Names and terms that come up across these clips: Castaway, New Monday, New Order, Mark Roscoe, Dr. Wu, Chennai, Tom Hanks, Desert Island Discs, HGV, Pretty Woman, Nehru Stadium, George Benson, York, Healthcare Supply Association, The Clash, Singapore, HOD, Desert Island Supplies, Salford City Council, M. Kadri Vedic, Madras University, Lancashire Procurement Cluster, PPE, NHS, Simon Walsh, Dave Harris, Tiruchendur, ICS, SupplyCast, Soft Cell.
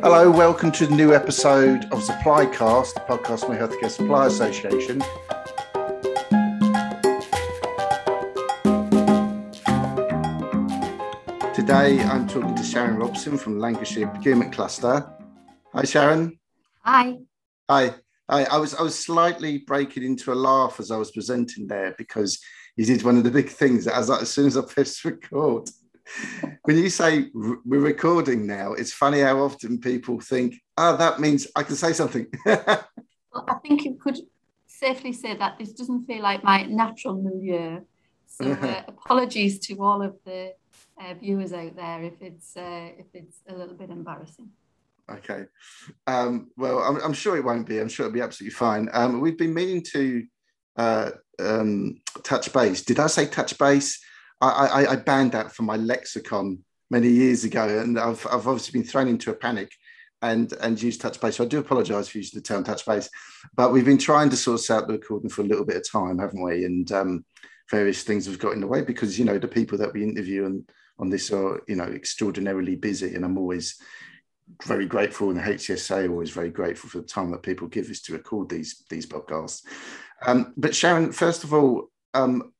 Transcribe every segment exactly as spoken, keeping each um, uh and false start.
Hello, welcome to the new episode of SupplyCast, the podcast from the Healthcare Supply Association. Today I'm talking to Sharon Robson from Lancashire Procurement Cluster. Hi Sharon. Hi. Hi. I, I was I was slightly breaking into a laugh as I was presenting there because you did one of the big things as as soon as I pressed record. When you say we're recording now, it's funny how often people think, oh, that means I can say something. Well, I think you could safely say that this doesn't feel like my natural milieu. So uh, apologies to all of the uh, viewers out there if it's uh, if it's a little bit embarrassing. Okay. Um, well, I'm, I'm sure it won't be. I'm sure it'll be absolutely fine. Um, we've been meaning to uh, um, touch base. Did I say touch base? I, I, I banned that from my lexicon many years ago, and I've, I've obviously been thrown into a panic and, and used touch base. So I do apologise for using the term touch base, but we've been trying to source out the recording for a little bit of time, haven't we? And um, various things have got in the way because, you know, the people that we interview on, on this are, you know, extraordinarily busy, and I'm always very grateful, and the H C S A always very grateful for the time that people give us to record these, these podcasts. Um, but Sharon, first of all, um,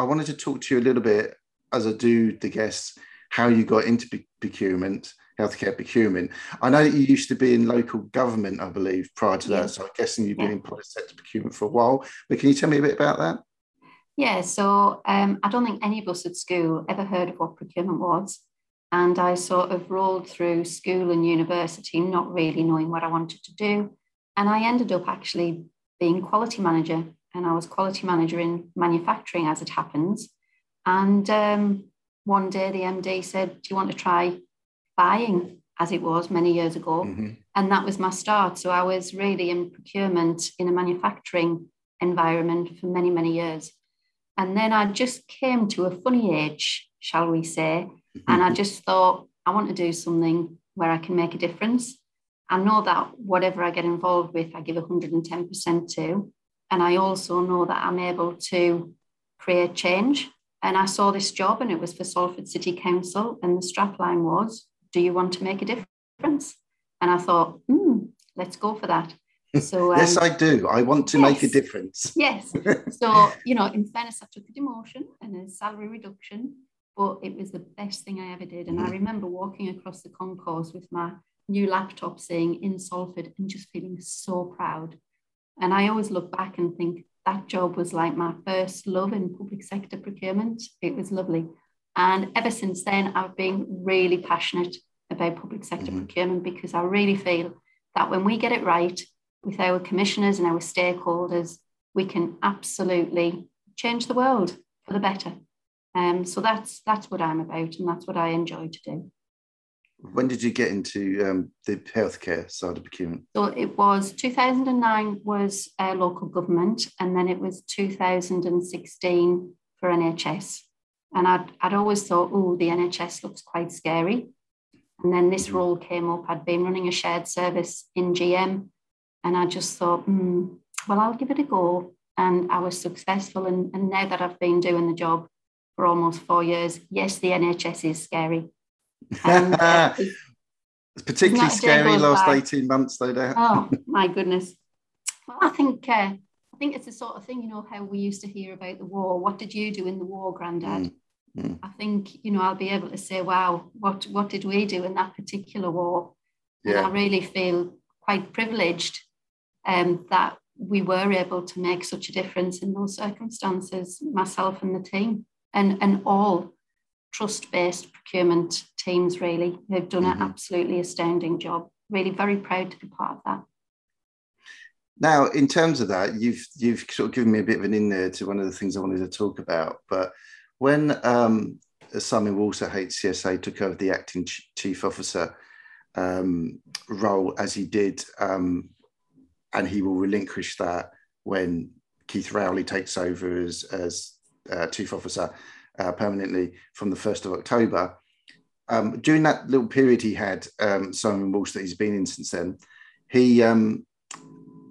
I wanted to talk to you a little bit, as I do the guests, how you got into procurement, healthcare procurement. I know that you used to be in local government, I believe, prior to yeah. that. So I'm guessing you've yeah. been in public sector procurement for a while. But can you tell me a bit about that? Yeah, so um, I don't think any of us at school ever heard of what procurement was. And I sort of rolled through school and university not really knowing what I wanted to do. And I ended up actually being quality manager. And I was quality manager in manufacturing, as it happens. And um, one day the M D said, do you want to try buying, as it was many years ago? Mm-hmm. And that was my start. So I was really in procurement in a manufacturing environment for many, many years. And then I just came to a funny age, shall we say. Mm-hmm. And I just thought, I want to do something where I can make a difference. I know that whatever I get involved with, I give one hundred ten percent to. And I also know that I'm able to create change. And I saw this job, and it was for Salford City Council. And the strapline was, do you want to make a difference? And I thought, hmm, let's go for that. So um, Yes, I do. I want to yes, make a difference. Yes. So, you know, in fairness, I took a demotion and a salary reduction, but it was the best thing I ever did. And mm. I remember walking across the concourse with my new laptop saying in Salford and just feeling so proud. And I always look back and think that job was like my first love in public sector procurement. It was lovely. And ever since then, I've been really passionate about public sector mm-hmm. procurement, because I really feel that when we get it right with our commissioners and our stakeholders, we can absolutely change the world for the better. Um, so that's that's what I'm about, and that's what I enjoy to do. When did you get into um, the healthcare side of procurement? So it was two thousand nine was uh, local government, and then it was two thousand sixteen for N H S. And I'd, I'd always thought, oh, the N H S looks quite scary. And then this mm-hmm. role came up. I'd been running a shared service in G M, and I just thought, mm, well, I'll give it a go. And I was successful. And, and now that I've been doing the job for almost four years, yes, the N H S is scary. Um, uh, it's particularly scary last by. eighteen months though. Oh my goodness. Well, I think uh, I think it's the sort of thing, you know, how we used to hear about the war. What did you do in the war, Grandad? Mm-hmm. I think, you know, I'll be able to say, wow, what what did we do in that particular war? Yeah. And I really feel quite privileged um, that we were able to make such a difference in those circumstances, myself and the team and and all trust-based procurement teams, really. They've done mm-hmm. an absolutely astounding job. Really very proud to be part of that. Now, in terms of that, you've you've sort of given me a bit of an in there to one of the things I wanted to talk about. But when um, Simon Walsh at H C S A took over the acting ch- chief officer um, role, as he did, um, and he will relinquish that when Keith Rowley takes over as, as uh, chief officer, Uh, permanently from the first of October. Um, during that little period he had, um, Simon Walsh, that he's been in since then, he um,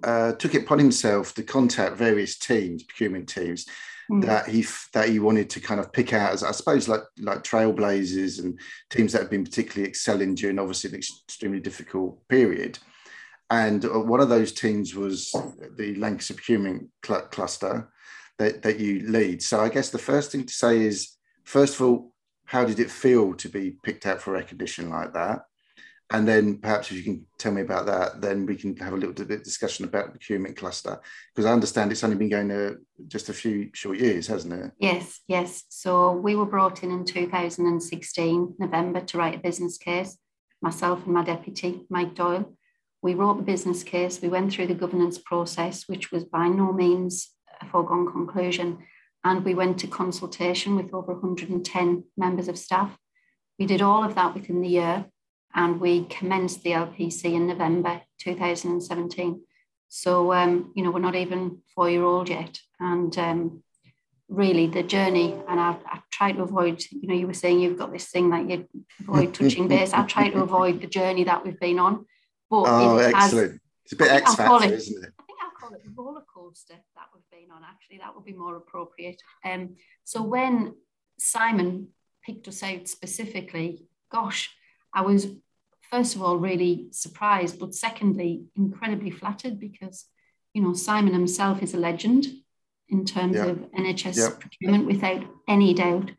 uh, took it upon himself to contact various teams, procurement teams, mm. that he that he wanted to kind of pick out as, I suppose, like like trailblazers and teams that have been particularly excelling during obviously an extremely difficult period. And one of those teams was the Lancashire Procurement Cl- Cluster that, that you lead. So I guess the first thing to say is, first of all, how did it feel to be picked out for recognition like that? And then perhaps if you can tell me about that, then we can have a little bit of discussion about the procurement cluster, because I understand it's only been going uh, just a few short years, hasn't it? Yes, yes. So we were brought in in two thousand sixteen, November, to write a business case, myself and my deputy, Mike Doyle. We wrote the business case, we went through the governance process, which was by no means a foregone conclusion, and we went to consultation with over one hundred ten members of staff. We did all of that within the year, and we commenced the L P C in November two thousand seventeen. So, um, you know, we're not even four-year-old yet, and um, really the journey, and I, I try to avoid, you know, you were saying you've got this thing that you avoid touching base. I try to avoid the journey that we've been on. But oh, it excellent. Has, it's a bit X Factor, isn't it? I think I'll call it the roller coaster that we've been on, actually. That would be more appropriate. Um, so when Simon picked us out specifically, gosh, I was, first of all, really surprised, but secondly, incredibly flattered, because, you know, Simon himself is a legend in terms yep. of N H S yep. procurement, without any doubt,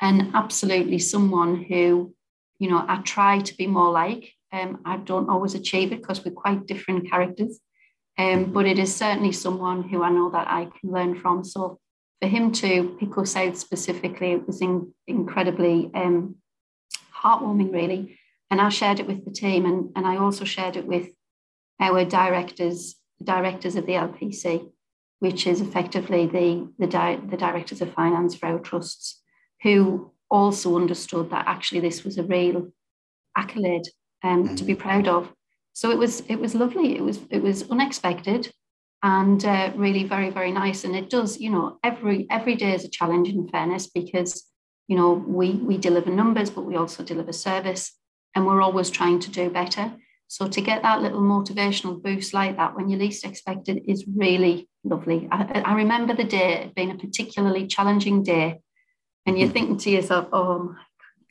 and absolutely someone who, you know, I try to be more like. Um, I don't always achieve it because we're quite different characters, um, but it is certainly someone who I know that I can learn from. So for him to pick us out specifically, it was in, incredibly um, heartwarming, really. And I shared it with the team, and, and I also shared it with our directors, the directors of the L P C, which is effectively the, the, di- the directors of finance for our trusts, who also understood that actually this was a real accolade Um, to be proud of. So it was it was lovely. It was it was unexpected, and uh, really very, very nice. And it does, you know, every every day is a challenge, in fairness, because, you know, we we deliver numbers, but we also deliver service, and we're always trying to do better. So to get that little motivational boost like that when you least expect it is really lovely. I, I remember the day being a particularly challenging day, and you're thinking to yourself, oh.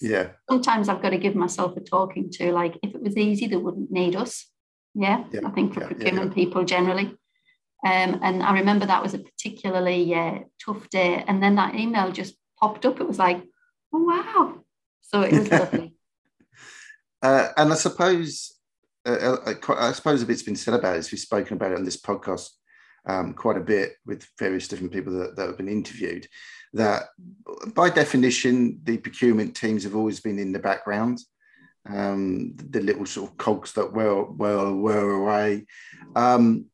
Yeah. Sometimes I've got to give myself a talking to, like, if it was easy, they wouldn't need us. Yeah. yeah. I think for yeah. procurement yeah. people generally. Um, and I remember that was a particularly uh, tough day. And then that email just popped up. It was like, oh, wow. So it was lovely. Uh, and I suppose, uh, I, I suppose a bit's been said about it. We've spoken about it on this podcast um, quite a bit with various different people that, that have been interviewed. That by definition, the procurement teams have always been in the background, um, the little sort of cogs that were, were, were away. Um,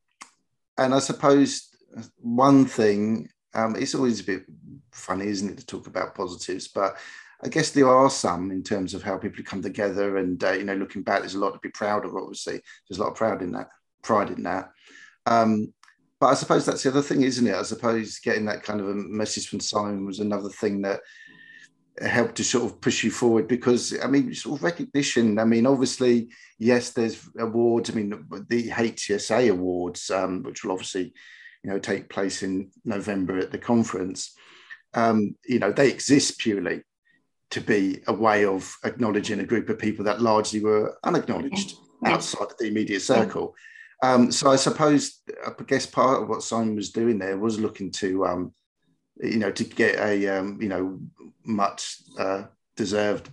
and I suppose one thing, um, it's always a bit funny, isn't it, to talk about positives, but I guess there are some in terms of how people come together and, uh, you know, looking back, there's a lot to be proud of, obviously. There's a lot of pride in that. Pride in that. Um, But I suppose that's the other thing, isn't it? I suppose getting that kind of a message from Simon was another thing that helped to sort of push you forward, because, I mean, sort of recognition. I mean, obviously, yes, there's awards. I mean, the H T S A awards, um, which will obviously, you know, take place in November at the conference, um, you know, they exist purely to be a way of acknowledging a group of people that largely were unacknowledged yeah. outside yeah. of the immediate circle. Yeah. Um, so I suppose, I guess part of what Simon was doing there was looking to, um, you know, to get a, um, you know, much uh, deserved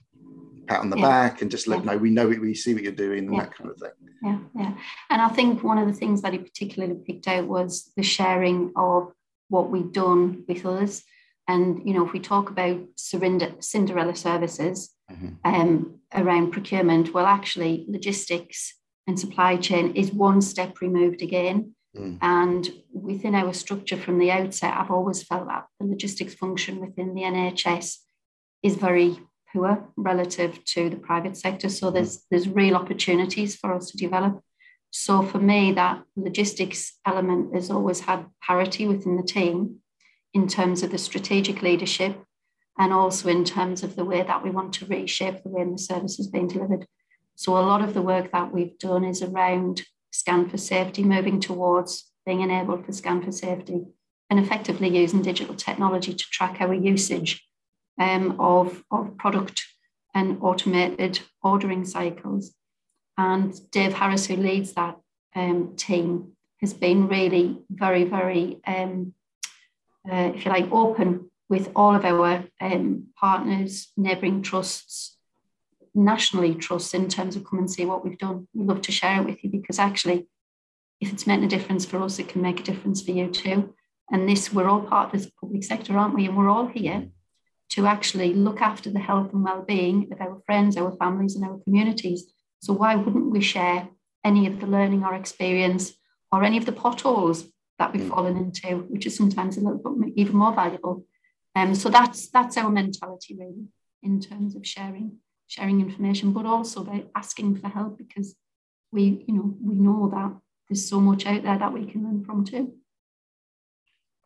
pat on the yeah. back, and just let yeah. know, we know it, we see what you're doing, and yeah. that kind of thing. Yeah, yeah. And I think one of the things that he particularly picked out was the sharing of what we've done with others. And, you know, if we talk about Cinderella services mm-hmm. um, around procurement, well, actually, logistics and supply chain is one step removed again. Mm. And within our structure from the outset, I've always felt that the logistics function within the N H S is very poor relative to the private sector. So there's there's real opportunities for us to develop. So for me, that logistics element has always had parity within the team in terms of the strategic leadership, and also in terms of the way that we want to reshape the way the service is being delivered. So a lot of the work that we've done is around Scan for Safety, moving towards being enabled for Scan for Safety, and effectively using digital technology to track our usage um, of, of product and automated ordering cycles. And Dave Harris, who leads that um, team, has been really very, very, um, uh, if you like, open with all of our um, partners, neighbouring trusts, nationally trusts, in terms of come and see what we've done. We'd love to share it with you, because actually, if it's meant a difference for us, it can make a difference for you too. And this, we're all part of this public sector, aren't we? And we're all here to actually look after the health and well-being of our friends, our families and our communities. So why wouldn't we share any of the learning or experience or any of the potholes that we've fallen into, which is sometimes a little bit even more valuable. Um, so that's that's our mentality, really, in terms of sharing, sharing information, but also by asking for help, because we, you know, we know that there's so much out there that we can learn from too.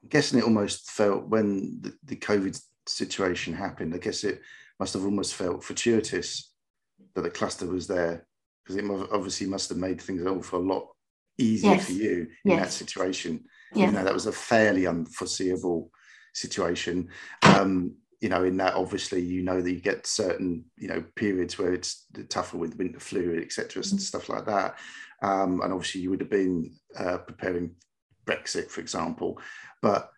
I'm guessing it almost felt, when the, the COVID situation happened, I guess it must have almost felt fortuitous that the cluster was there, because it obviously must have made things an awful lot easier yes. for you in yes. that situation. Yes. You know, that was a fairly unforeseeable situation. Um, you know, in that obviously, you know, that you get certain, you know, periods where it's tougher with winter flu, et cetera, mm-hmm. and stuff like that. Um, and obviously you would have been uh, preparing Brexit, for example, but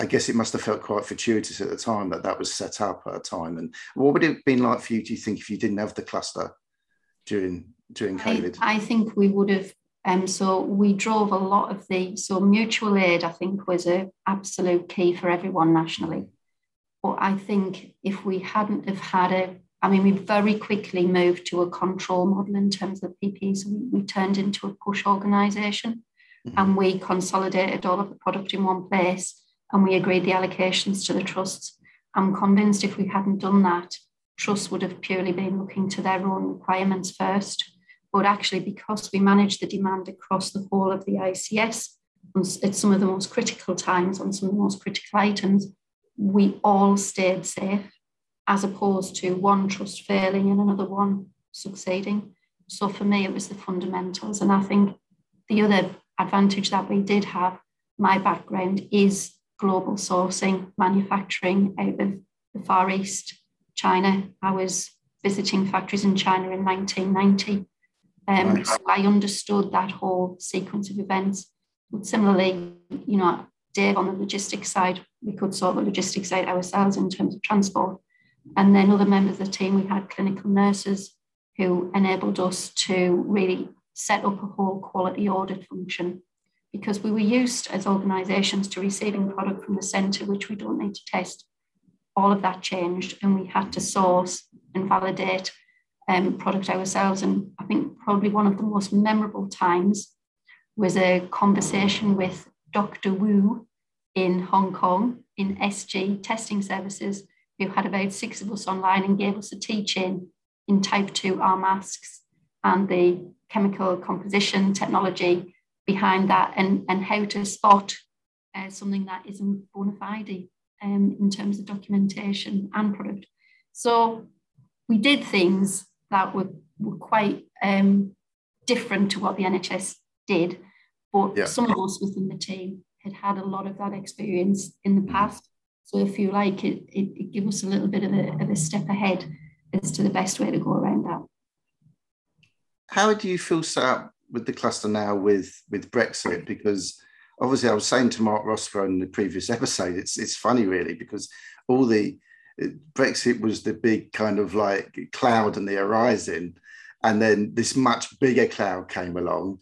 I guess it must have felt quite fortuitous at the time that that was set up at a time. And what would it have been like for you, do you think, if you didn't have the cluster during during COVID? I, I think we would have. Um, so we drove a lot of the, so mutual aid, I think, was an absolute key for everyone nationally. But I think if we hadn't have had a, I mean, we very quickly moved to a control model in terms of P P E. So we, we turned into a push organisation, mm-hmm. and we consolidated all of the product in one place. And we agreed the allocations to the trusts. I'm convinced if we hadn't done that, trusts would have purely been looking to their own requirements first. But actually, because we managed the demand across the whole of the I C S at some of the most critical times, on some of the most critical items, we all stayed safe, as opposed to one trust failing and another one succeeding. So for me, it was the fundamentals. And I think the other advantage that we did have, my background is global sourcing, manufacturing out of the Far East, China. I was visiting factories in China in nineteen ninety. Um, nice. So I understood that whole sequence of events. But similarly, you know, Dave, on the logistics side, we could sort the logistics out ourselves in terms of transport. And then other members of the team, we had clinical nurses who enabled us to really set up a whole quality audit function, because we were used as organisations to receiving product from the centre, which we don't need to test. All of that changed, and we had to source and validate um, product ourselves. And I think probably one of the most memorable times was a conversation with Doctor Wu in Hong Kong, in S G testing services, who had about six of us online and gave us a teach-in in type two R masks and the chemical composition technology behind that, and, and how to spot uh, something that isn't bona fide um, in terms of documentation and product. So we did things that were, were quite um, different to what the N H S did, but yeah. some of us within the team had had a lot of that experience in the past. So if you like, it, it, it gave us a little bit of a, of a step ahead as to the best way to go around that. How do you feel set up with the cluster now with, with Brexit? Because obviously I was saying to Mark Roscoe in the previous episode, it's it's funny really, because all the Brexit was the big kind of like cloud on the horizon. And then this much bigger cloud came along,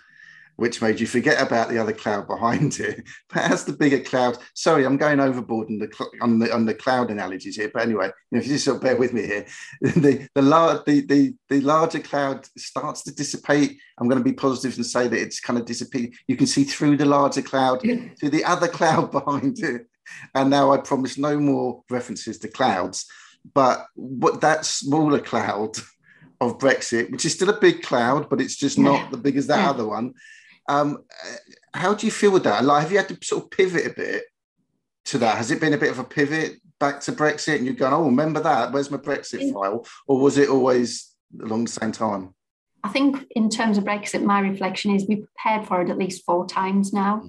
which made you forget about the other cloud behind it. But as the bigger cloud, sorry, I'm going overboard on the, cl- on the on the cloud analogies here. But anyway, if you just sort of bear with me here, the the, lar- the the the larger cloud starts to dissipate. I'm going to be positive and say that it's kind of disappeared. You can see through the larger cloud, to the other cloud behind it. And now I promise no more references to clouds. But what that smaller cloud of Brexit, which is still a big cloud, but it's just not yeah. the big as that yeah. other one. Um, how do you feel with that? Like, have you had to sort of pivot a bit to that? Has it been a bit of a pivot back to Brexit and you're going, oh, remember that? Where's my Brexit file? Or was it always along the same time? I think in terms of Brexit, my reflection is we prepared for it at least four times now.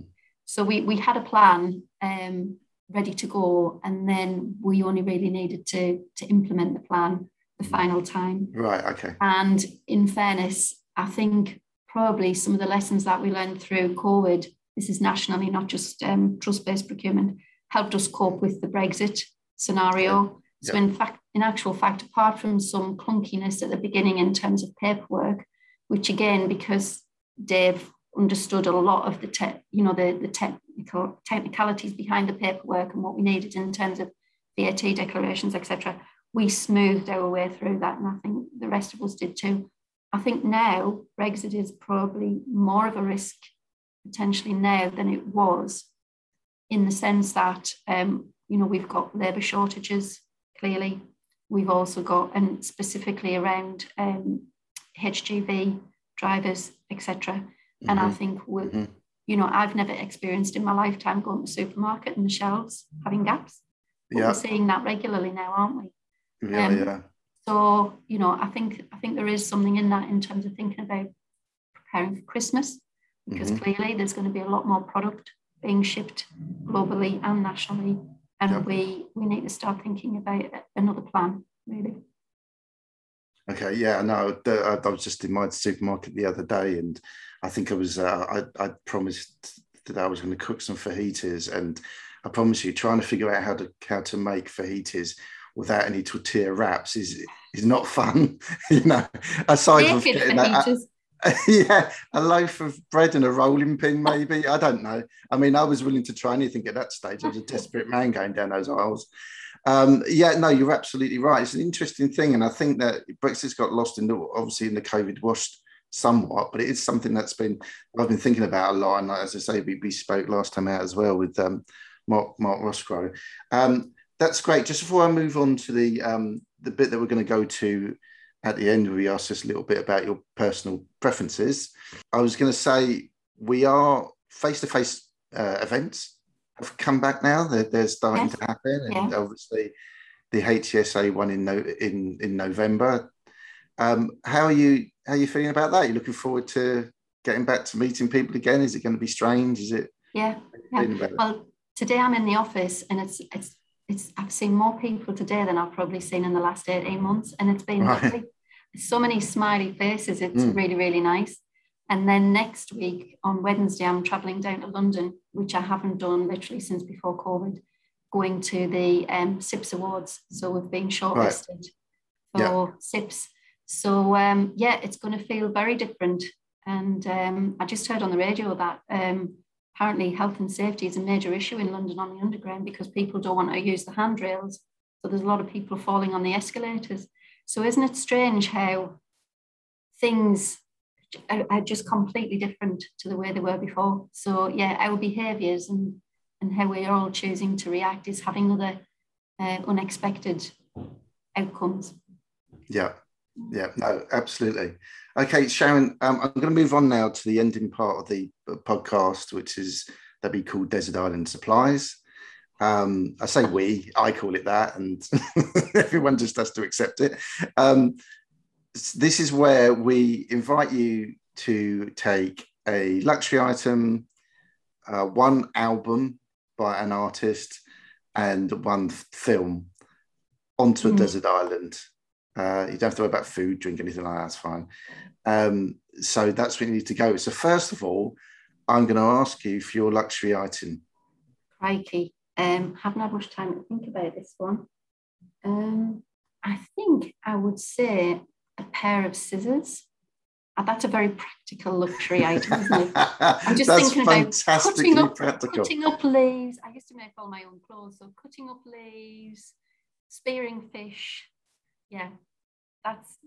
So we we had a plan um, ready to go, and then we only really needed to to implement the plan the final time. Right, okay. And in fairness, I think probably some of the lessons that we learned through COVID, this is nationally, not just um, trust-based procurement, helped us cope with the Brexit scenario. Okay. So in fact, in actual fact, apart from some clunkiness at the beginning in terms of paperwork, which again, because Dave understood a lot of the te- you know, the, the technical technicalities behind the paperwork and what we needed in terms of V A T declarations, et cetera, we smoothed our way through that, and I think the rest of us did too. I think now Brexit is probably more of a risk potentially now than it was, in the sense that um, you know, we've got labour shortages. Clearly, we've also got, and specifically around um, H G V drivers, et cetera. Mm-hmm. And I think, we're, mm-hmm. you know, I've never experienced in my lifetime going to the supermarket and the shelves having gaps. But yeah. We're seeing that regularly now, aren't we? Yeah, um, yeah. So, you know, I think I think there is something in that in terms of thinking about preparing for Christmas, because mm-hmm. clearly there's going to be a lot more product being shipped globally and nationally. And yep. we, we need to start thinking about another plan, really. Okay, yeah, no, I was just in my supermarket the other day, and I think I was, uh, I, I promised that I was going to cook some fajitas, and I promise you, trying to figure out how to how to make fajitas without any tortilla wraps is is not fun, you know. Aside from getting that, I, yeah, a loaf of bread and a rolling pin, maybe. I don't know. I mean, I was willing to try anything at that stage. I was a desperate man going down those aisles. Um, yeah, no, you're absolutely right. It's an interesting thing. And I think that Brexit's got lost in the, obviously in the COVID wash somewhat, but it is something that's been, I've been thinking about a lot. And as I say, we, we spoke last time out as well with um, Mark, Mark Roscoe. Um, that's great. Just before I move on to the um, the bit that we're going to go to at the end, we asked us a little bit about your personal preferences. I was going to say, we are face-to-face uh, events have come back now. They're, they're starting yes. to happen. And yeah. obviously the H S A one in, no, in, in November. Um, how are you How are you feeling about that? Are you looking forward to getting back to meeting people again? Is it going to be strange? Is it? Yeah. yeah. Well, today I'm in the office, and it's it's It's, I've seen more people today than I've probably seen in the last eighteen months, and it's been right. lovely. So many smiley faces. It's mm. really, really nice. And then next week on Wednesday, I'm travelling down to London, which I haven't done literally since before COVID, going to the um, SIPS Awards. So we've been shortlisted right. for yeah. SIPS. So, um, yeah, it's going to feel very different. And um, I just heard on the radio that um, apparently health and safety is a major issue in London on the underground, because people don't want to use the handrails. So there's a lot of people falling on the escalators. So isn't it strange how things are, are just completely different to the way they were before? So yeah, our behaviours and, and how we are all choosing to react is having other uh, unexpected outcomes. Yeah, yeah, no, absolutely. Okay, Sharon, um, I'm going to move on now to the ending part of the podcast, which is, that'd be called Desert Island Supplies. Um, I say we, I call it that, and everyone just has to accept it. Um, this is where we invite you to take a luxury item, uh, one album by an artist, and one film onto mm. a desert island. Uh, you don't have to worry about food, drink, anything like that, that's fine. Um, so that's where you need to go. So first of all, I'm going to ask you for your luxury item. Crikey. Um, haven't had much time to think about this one. Um, I think I would say a pair of scissors. Uh, that's a very practical luxury item, isn't it? I'm just that's thinking about cutting up, cutting up leaves. I used to make all my own clothes, so cutting up leaves, spearing fish. Yeah, that's,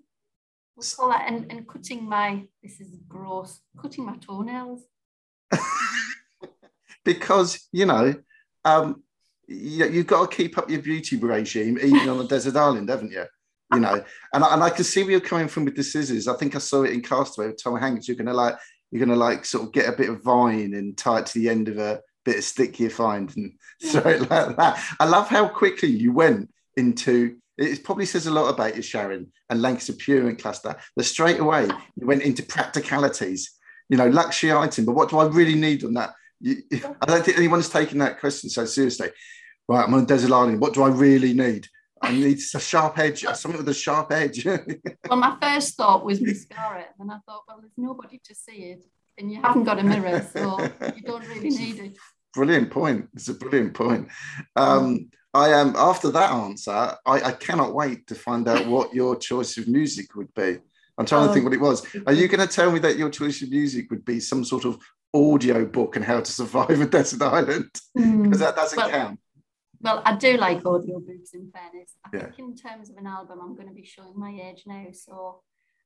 we'll call that, and, and cutting my, this is gross, cutting my toenails. Because, you know, um, you, you've got to keep up your beauty regime, even on a desert island, haven't you? You know, and, and I can see where you're coming from with the scissors. I think I saw it in Castaway with Tom Hanks. You're going to like, you're going to like sort of get a bit of vine and tie it to the end of a bit of stick you find and throw it like that. I love how quickly you went into It probably says a lot about you, Sharon, and Lancashire Procurement Cluster, that straight away you went into practicalities, you know, luxury item, but what do I really need on that? You, I don't think anyone's taken that question so seriously. Right, I'm on a desert island, what do I really need? I need a sharp edge, something with a sharp edge. Well, my first thought was mascara, and I thought, well, there's nobody to see it, and you haven't got a mirror, so you don't really need it. Brilliant point. It's a brilliant point. Um, I am um, after that answer, I, I cannot wait to find out what your choice of music would be. I'm trying oh. to think what it was. Are you going to tell me that your choice of music would be some sort of audio book and how to survive a desert island? Mm. Because that doesn't well, count. Well, I do like audio books, in fairness. I yeah. think in terms of an album, I'm going to be showing my age now. So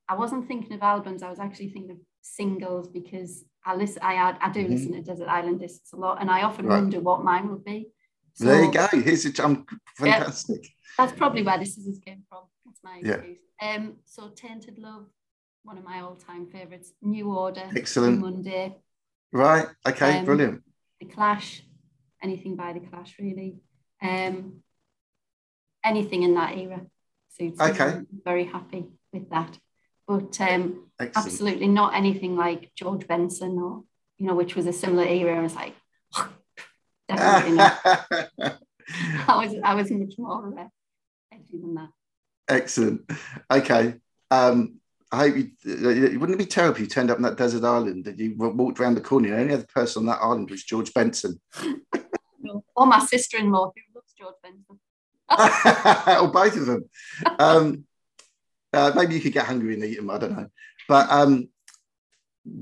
I wasn't thinking of albums. I was actually thinking of singles, because I listen, I, I do mm-hmm. listen to Desert Island Discs a lot, and I often right. wonder what mine would be. So, there you go. Here's a jump. Fantastic. Yeah, that's probably where the scissors came from. That's my excuse. Yeah. Um, so Tainted Love, one of my all-time favourites. New Order. Excellent. New Monday. Right. Okay. Um, brilliant. The Clash. Anything by The Clash, really. Um, anything in that era suits me. Okay. I'm very happy with that. But um, absolutely not anything like George Benson, or, you know, which was a similar era. And it's like, definitely not. I was, I was much more uh, edgy than that. Excellent. Okay. Um, I hope you, it wouldn't be terrible if you turned up on that desert island and you walked around the corner, and the only other person on that island was George Benson. No. Or my sister-in-law, who loves George Benson. Or both of them. Um, Uh, maybe you could get hungry and eat them, I don't know. But um,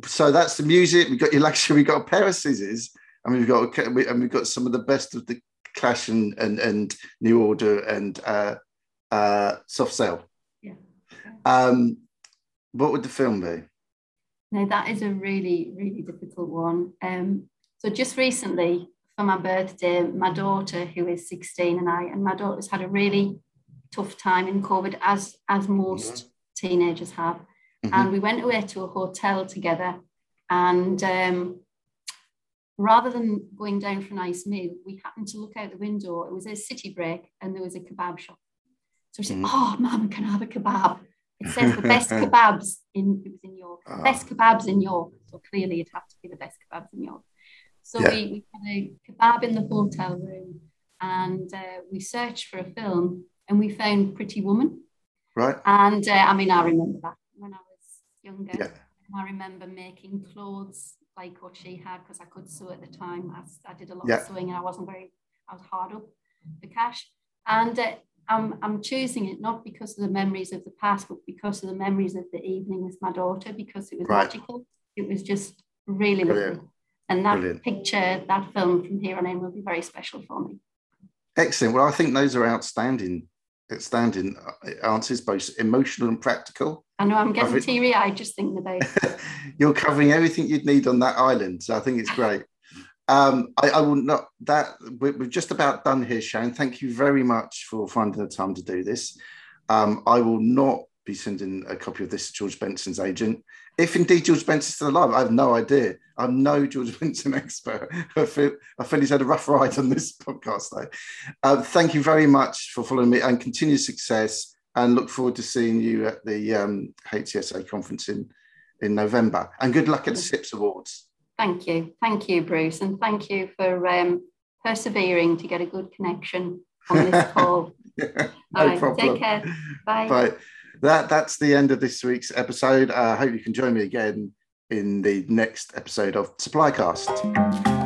so that's the music. We've got your lecture, we've got a pair of scissors, and we've got and we've got some of the best of the Clash and and, and New Order and uh, uh, Soft Cell. Yeah. Okay. Um, what would the film be? No, that is a really, really difficult one. Um, so just recently, for my birthday, my daughter, who is sixteen, and I, and my daughter's had a really tough time in COVID, as as most teenagers have, mm-hmm. and we went away to a hotel together, and um, rather than going down for a nice meal, we happened to look out the window. It was a city break, and there was a kebab shop, so we said, mm-hmm. oh mum, can I have a kebab? It says the best kebabs in, it was in York, oh. best kebabs in York, so clearly it'd have to be the best kebabs in York. So yeah. we, we had a kebab in the hotel room, and uh, we searched for a film, and we found Pretty Woman. Right. And uh, I mean, I remember that when I was younger. Yeah. I remember making clothes like what she had, because I could sew at the time. I, I did a lot yeah. of sewing, and I wasn't very, I was hard up for cash. And uh, I'm, I'm choosing it not because of the memories of the past, but because of the memories of the evening with my daughter, because it was right. magical. It was just really lovely. And that Brilliant. picture, that film from here on in will be very special for me. Excellent. Well, I think those are outstanding. Outstanding answers, both emotional and practical. I know, I'm getting teary-eyed just thinking about it. You're covering everything you'd need on that island, so I think it's great. um, I, I will not. That we're just about done here, Sharon. Thank you very much for finding the time to do this. Um, I will not be sending a copy of this to George Benson's agent, if indeed George Benson's still alive. I have no idea. I'm no George Benson expert. I feel, I feel he's had a rough ride on this podcast, though. Uh, thank you very much for following me, and continued success, and look forward to seeing you at the um, H T S A conference in, in November. And good luck at the SIPS Awards. Thank you. Thank you, Bruce. And thank you for um, persevering to get a good connection on this call. Yeah, no right, problem. Take care. Bye. Bye. That, that's the end of this week's episode. I uh, hope you can join me again in the next episode of SupplyCast.